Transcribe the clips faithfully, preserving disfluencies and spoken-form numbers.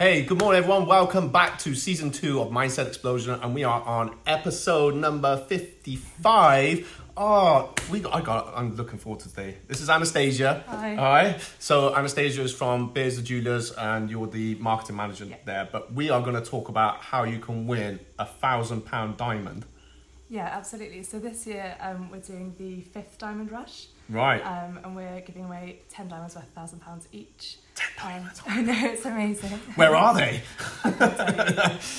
Hey, good morning everyone. Welcome back to season two of Mindset Explosion, and we are on episode number fifty-five. Oh, we got, I got, I'm looking forward to today. This is Anastasia. Hi. Hi. So Anastasia is from Beards and Jewelers, and you're the marketing manager yeah. there, but we are going to talk about how you can win a thousand pound diamond. Yeah, absolutely. So this year um, we're doing the fifth diamond rush. Right. Um, and we're giving away ten diamonds worth one thousand pounds each. ten diamonds? Um, I know, it's amazing. Where are they?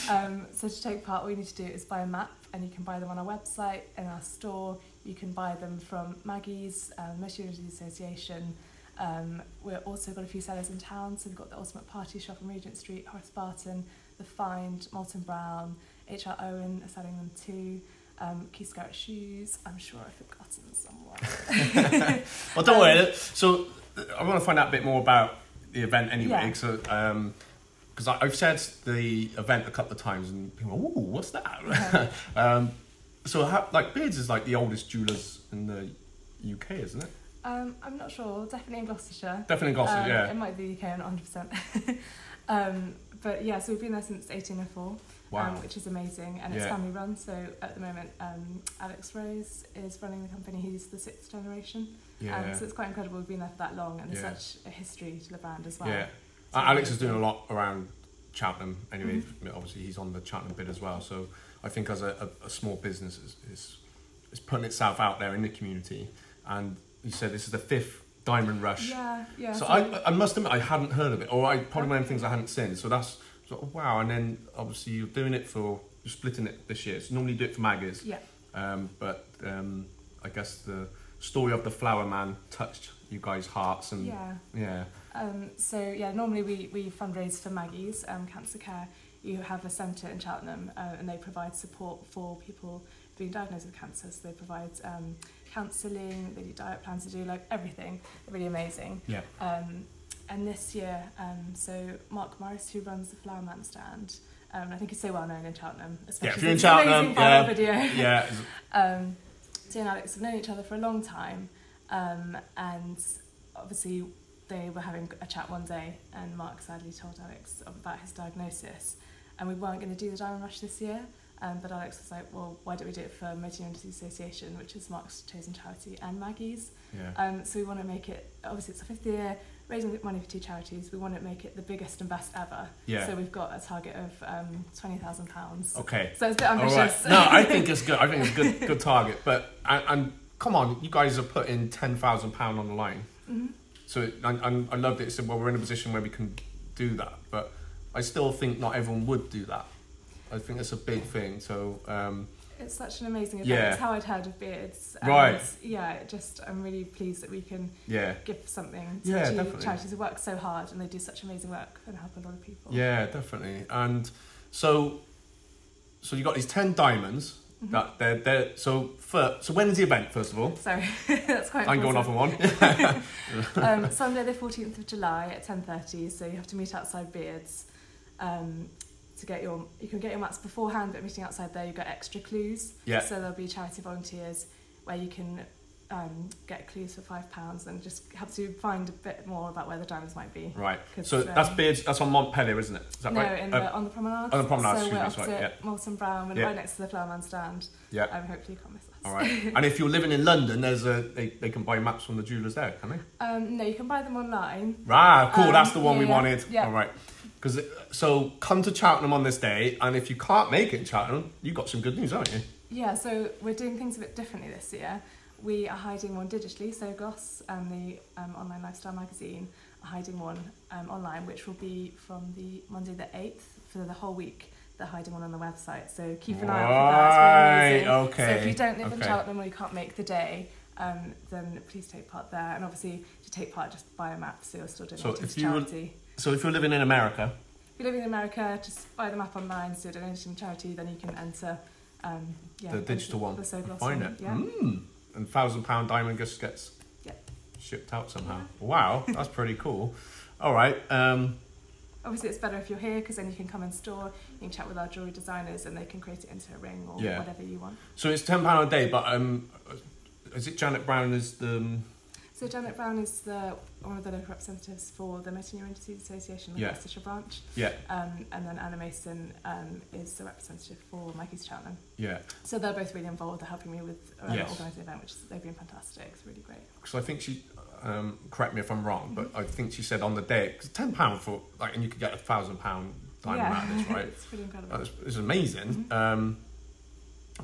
um, so to take part, all you need to do is buy a map, and you can buy them on our website, in our store. You can buy them from Maggie's, um, Motor Neurone Disease Association. Um, we've also got a few sellers in town, so we've got the Ultimate Party Shop on Regent Street, Horace Barton, The Find, Malton Brown, H R Owen are selling them too. Um, Keith Scarrett shoes. I'm sure I've forgotten someone. Well, don't um, worry. So I want to find out a bit more about the event anyway. So yeah. um, because I've said the event a couple of times, and people, go, "Ooh, what's that?" Okay. um, so how, like Beards is like the oldest jewellers in the U K, isn't it? Um, I'm not sure. Definitely in Gloucestershire. Definitely in Gloucestershire. Um, yeah, it might be U K, I'm not one hundred percent. Um, but yeah, so we've been there since eighteen oh four. Wow. Um, which is amazing, and yeah. it's family run, so at the moment um, Alex Rose is running the company. He's the sixth generation, yeah. um, so it's quite incredible we've been there for that long, and yeah. there's such a history to the brand as well. Yeah, so uh, Alex is doing a lot around Cheltenham anyway, mm-hmm. obviously he's on the Cheltenham bid as well, so I think as a, a, a small business is, is, is putting itself out there in the community, and you said this is the fifth Diamond Rush. Yeah, yeah. So, so I, I must admit I hadn't heard of it, or I probably one of the things I hadn't seen, so that's So, wow, and then obviously you're doing it for, you're splitting it this year. So normally you do it for Maggie's. Yeah. Um, but um, I guess the story of the flower man touched you guys' hearts. And yeah. Yeah. Um, so yeah, normally we, we fundraise for Maggie's um, Cancer Care. You have a centre in Cheltenham uh, and they provide support for people being diagnosed with cancer. So they provide um, counselling, they do diet plans, they do like everything. Really amazing. Yeah. Um, And this year, um, so Mark Morris, who runs the Flower Man stand, um, I think he's so well known in Cheltenham, especially yeah, if you're in Cheltenham, yeah, video. Yeah. um, so and Alex have known each other for a long time, um, and obviously they were having a chat one day, and Mark sadly told Alex about his diagnosis, and we weren't going to do the Diamond Rush this year, um, but Alex was like, well, why don't we do it for Motor Neurone Disease Association, which is Mark's chosen charity, and Maggie's. Yeah. Um, so we want to make it, obviously it's the fifth year, raising money for two charities, we want to make it the biggest and best ever. Yeah. So we've got a target of um, twenty thousand pounds. Okay. So it's a bit ambitious. All right. No, I think it's good. I think it's a good, good target. But, and, and come on, you guys are putting ten thousand pounds on the line. Mm-hmm. So it, and, and I love that it said, well, we're in a position where we can do that. But I still think not everyone would do that. I think that's a big thing. So um, it's such an amazing event. Yeah. It's how I'd heard of Beards. And right. Yeah, just I'm really pleased that we can yeah. give something to yeah, charities who work so hard, and they do such amazing work and help a lot of people. Yeah, definitely. And so so you got these ten diamonds. Mm-hmm. That they're, they're, so for, so when is the event, first of all? Sorry, that's quite I'm important. Going off on one. um, Sunday the fourteenth of July at ten thirty, so you have to meet outside Beards. Um To get your, you can get your maps beforehand, but meeting outside there, you get extra clues. Yeah. So there'll be charity volunteers where you can um, get clues for five pounds and just helps you find a bit more about where the diamonds might be. Right. So um, that's Beards. That's on Montpellier, isn't it? Is that no, right? No, uh, on the promenade. On the promenade. So we're opposite right, yeah. Malton Brown and yeah. right next to the Flower Man stand. Yeah. Um, hopefully you can't miss us. All right. And if you're living in London, there's a they, they can buy maps from the jewellers there, can they? Um, no, you can buy them online. Right. Cool. Um, that's the one yeah, we wanted. Yeah. All right. Because so come to Cheltenham on this day, and if you can't make it in Cheltenham, you've got some good news, haven't you? Yeah, so we're doing things a bit differently this year. We are hiding one digitally. SoGloss and the um, online lifestyle magazine are hiding one um, online, which will be from the Monday the eighth for the whole week. They're hiding one on the website, so keep an eye right. out for that. Okay. So if you don't live okay. in Cheltenham or you can't make the day, um, then please take part there. And obviously, to take part, just buy a map, so you're still doing so it to charity. Would- So if you're living in America? If you're living in America, just buy the map online, so you're donating to charity, then you can enter um, yeah, the digital one. The SoGloss one. It. Yeah. Mm. And one thousand pounds diamond just gets yeah. shipped out somehow. Yeah. Wow, that's pretty cool. All right. Um, Obviously, it's better if you're here, because then you can come in store, you can chat with our jewellery designers, and they can create it into a ring or yeah. whatever you want. So it's ten pounds a day, but um, is it Janet Brown is the... So Janet Brown is the one of the local representatives for the Motor Neurone Disease Association, the yeah. Leicestershire branch. Yeah. Um, and then Anna Mason um, is the representative for Maggie's Cheltenham. Yeah. So they're both really involved. They're helping me with uh, yes. organising the event, which is, they've been fantastic. It's really great. Because I think she, um, correct me if I'm wrong, but I think she said on the day, it's ten pounds for, like, and you could get a one thousand pounds diamond yeah. out of this, right? It's pretty incredible. That's, it's amazing. Mm-hmm. Um,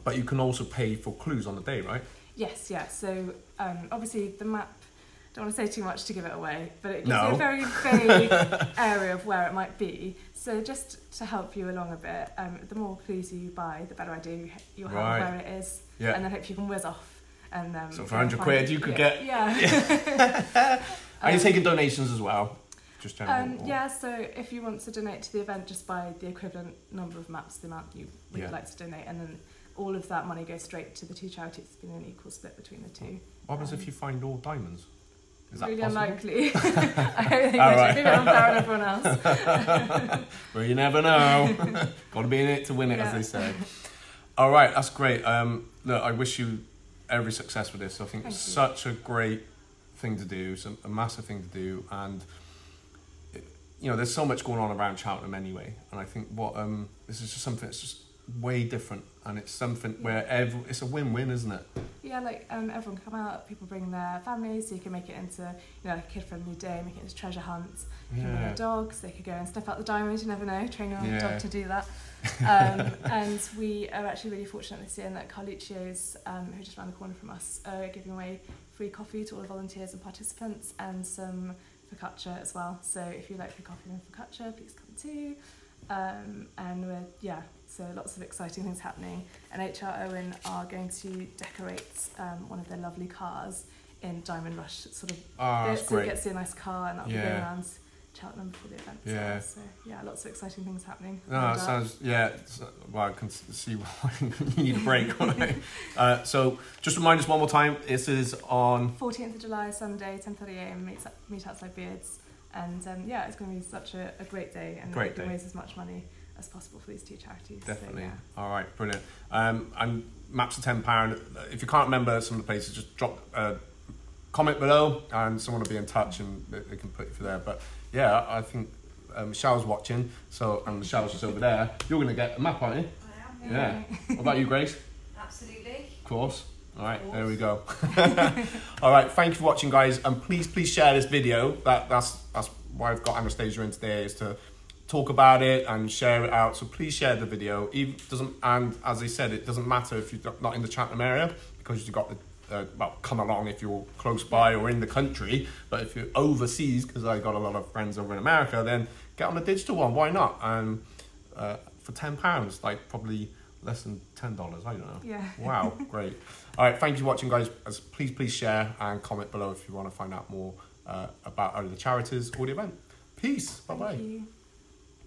but you can also pay for clues on the day, right? Yes, yeah. So um, obviously the map, I don't want to say too much to give it away, but it gives no. you a very vague area of where it might be. So just to help you along a bit, um, the more clues you buy, the better idea you'll have right. where it is, yeah. and then hope you can whiz off. And um, so for one hundred quid you could it. get... Yeah. yeah. Are you um, taking donations as well? Just generally, um, yeah, so if you want to donate to the event, just buy the equivalent number of maps, the amount you would yeah. like to donate, and then all of that money goes straight to the two charities. It's been an equal split between the two. What happens um, if you find all diamonds? Is that really possible? Unlikely. I hope they right. it on on everyone else. Well, you never know. Got to be in it to win it, yeah. as they say. All right, that's great. Um, look, I wish you every success with this. I think Thank it's you. such a great thing to do. It's a, a massive thing to do, and it, you know, there's so much going on around Cheltenham anyway. And I think what um, this is just something that's just way different, and it's something yeah. where every, it's a win-win, isn't it? Yeah, like um, everyone come out, people bring their families, so you can make it into, you know, like a kid-friendly day, make it into treasure hunts. You can bring their dogs, they could go and sniff out the diamonds, you never know, train your yeah. dog to do that. Um, and we are actually really fortunate this year in that Carluccio's, um, who just around the corner from us, are giving away free coffee to all the volunteers and participants, and some focaccia as well. So if you like free coffee and focaccia, please come too. Um, and we're, yeah, so lots of exciting things happening. And H R Owen are going to decorate um, one of their lovely cars in Diamond Rush sort of oh, bits, so it gets you a nice car, and that'll yeah. be going around Cheltenham before the event. Yeah. So, yeah, lots of exciting things happening. No, that sounds, yeah, well, I can see why you need a break on it. Uh, so just remind us one more time, this is on... fourteenth of July, Sunday, ten thirty a m, meet, meet outside Beards. And um, yeah, it's going to be such a, a great day, and we can raise as much money as possible for these two charities. Definitely. So, yeah. All right, brilliant. Um, and maps are ten pounds. If you can't remember some of the places, just drop a comment below, and someone will be in touch, and they, they can put it for there. But yeah, I think um, Michelle's watching, so and Michelle's just over there. You're going to get a map, aren't you? I am. Yeah. yeah. What about you, Grace? Absolutely. Of course. All right, there we go. All right, thank you for watching, guys, and please, please share this video. That that's that's why I've got Anastasia in today, is to talk about it and share it out. So please share the video. Even doesn't and as I said, it doesn't matter if you're not in the Cheltenham area, because you've got the uh, well, come along if you're close by or in the country. But if you're overseas, because I got a lot of friends over in America, then get on the digital one. Why not? And um, uh, for ten pounds, like probably. Less than ten dollars, I don't know. Yeah. Wow, great. All right, thank you for watching, guys. Please, please share and comment below if you want to find out more uh, about either the charities or the event. Peace. Bye-bye. Thank you.